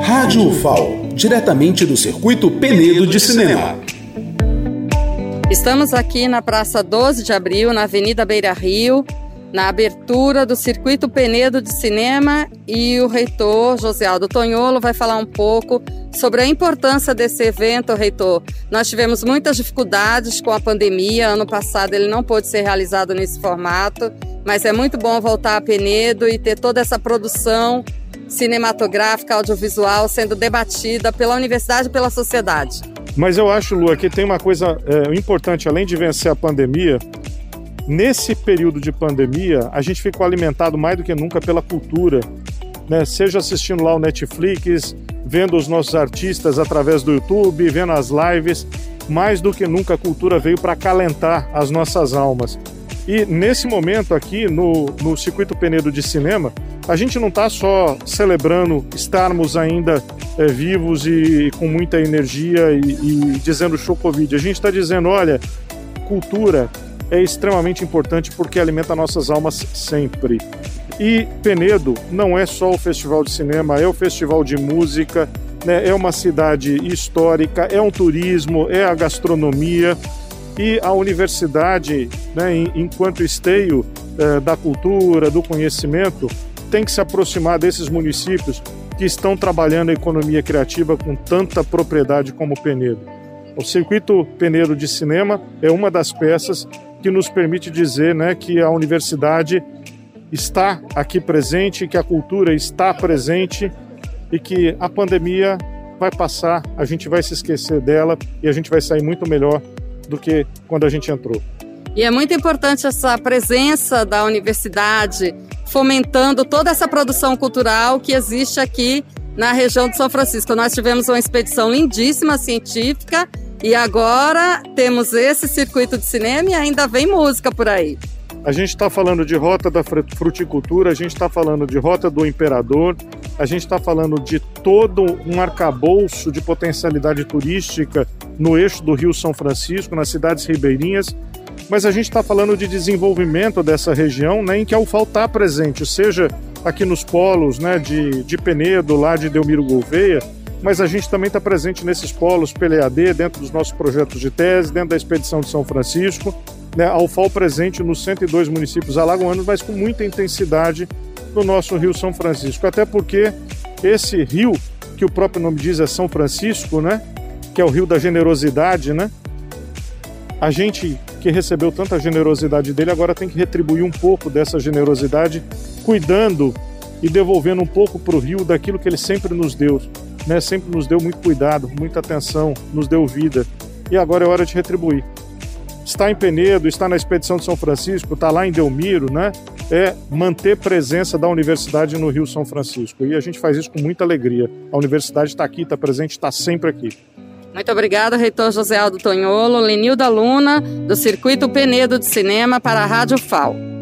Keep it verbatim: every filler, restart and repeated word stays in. Rádio U F A L, diretamente do Circuito Penedo de Cinema. Estamos aqui na Praça doze de Abril, na Avenida Beira Rio, na abertura do Circuito Penedo de Cinema, e o reitor Josealdo Tonholo vai falar um pouco sobre a importância desse evento. Reitor, nós tivemos muitas dificuldades com a pandemia, ano passado ele não pôde ser realizado nesse formato, mas é muito bom voltar a Penedo e ter toda essa produção cinematográfica, audiovisual, sendo debatida pela universidade e pela sociedade. Mas eu acho, Lua, que tem uma coisa é, importante, além de vencer a pandemia. Nesse período de pandemia, a gente ficou alimentado mais do que nunca pela cultura, né? Seja assistindo lá o Netflix, vendo os nossos artistas através do YouTube, vendo as lives, mais do que nunca a cultura veio para acalentar as nossas almas. E nesse momento aqui, no, no Circuito Penedo de Cinema, a gente não está só celebrando estarmos ainda é, vivos e, e com muita energia e, e dizendo show Covid. A gente está dizendo, olha, cultura é extremamente importante porque alimenta nossas almas sempre. E Penedo não é só o festival de cinema, é o festival de música, né? É uma cidade histórica, é um turismo, é a gastronomia, e a universidade, né, enquanto esteio eh, da cultura, do conhecimento, tem que se aproximar desses municípios que estão trabalhando a economia criativa com tanta propriedade como Penedo. O Circuito Penedo de Cinema é uma das peças que nos permite dizer, né, que a universidade está aqui presente, que a cultura está presente e que a pandemia vai passar, a gente vai se esquecer dela e a gente vai sair muito melhor do que quando a gente entrou. E é muito importante essa presença da universidade fomentando toda essa produção cultural que existe aqui na região de São Francisco. Nós tivemos uma expedição lindíssima, científica, e agora temos esse circuito de cinema e ainda vem música por aí. A gente está falando de Rota da Fruticultura, a gente está falando de Rota do Imperador, a gente está falando de todo um arcabouço de potencialidade turística no eixo do Rio São Francisco, nas cidades ribeirinhas, mas a gente está falando de desenvolvimento dessa região, né, em que a U F A L está presente, seja aqui nos polos, né, de, de Penedo, lá de Delmiro Gouveia, mas a gente também está presente nesses polos P L A D, dentro dos nossos projetos de tese, dentro da Expedição de São Francisco, né, a U F A L presente nos cento e dois municípios alagoanos, mas com muita intensidade no nosso Rio São Francisco, até porque esse rio, que o próprio nome diz é São Francisco, né, que é o rio da generosidade, né? A gente que recebeu tanta generosidade dele agora tem que retribuir um pouco dessa generosidade, cuidando e devolvendo um pouco para o rio daquilo que ele sempre nos deu, né? Sempre nos deu muito cuidado, muita atenção, nos deu vida. E agora é hora de retribuir. Está em Penedo, está na Expedição de São Francisco, está lá em Delmiro, né? É manter presença da universidade no Rio São Francisco. E a gente faz isso com muita alegria. A universidade está aqui, está presente, está sempre aqui. Muito obrigada, reitor Josealdo Tonholo, Lenil da Luna, do Circuito Penedo de Cinema, para a Rádio U F A L.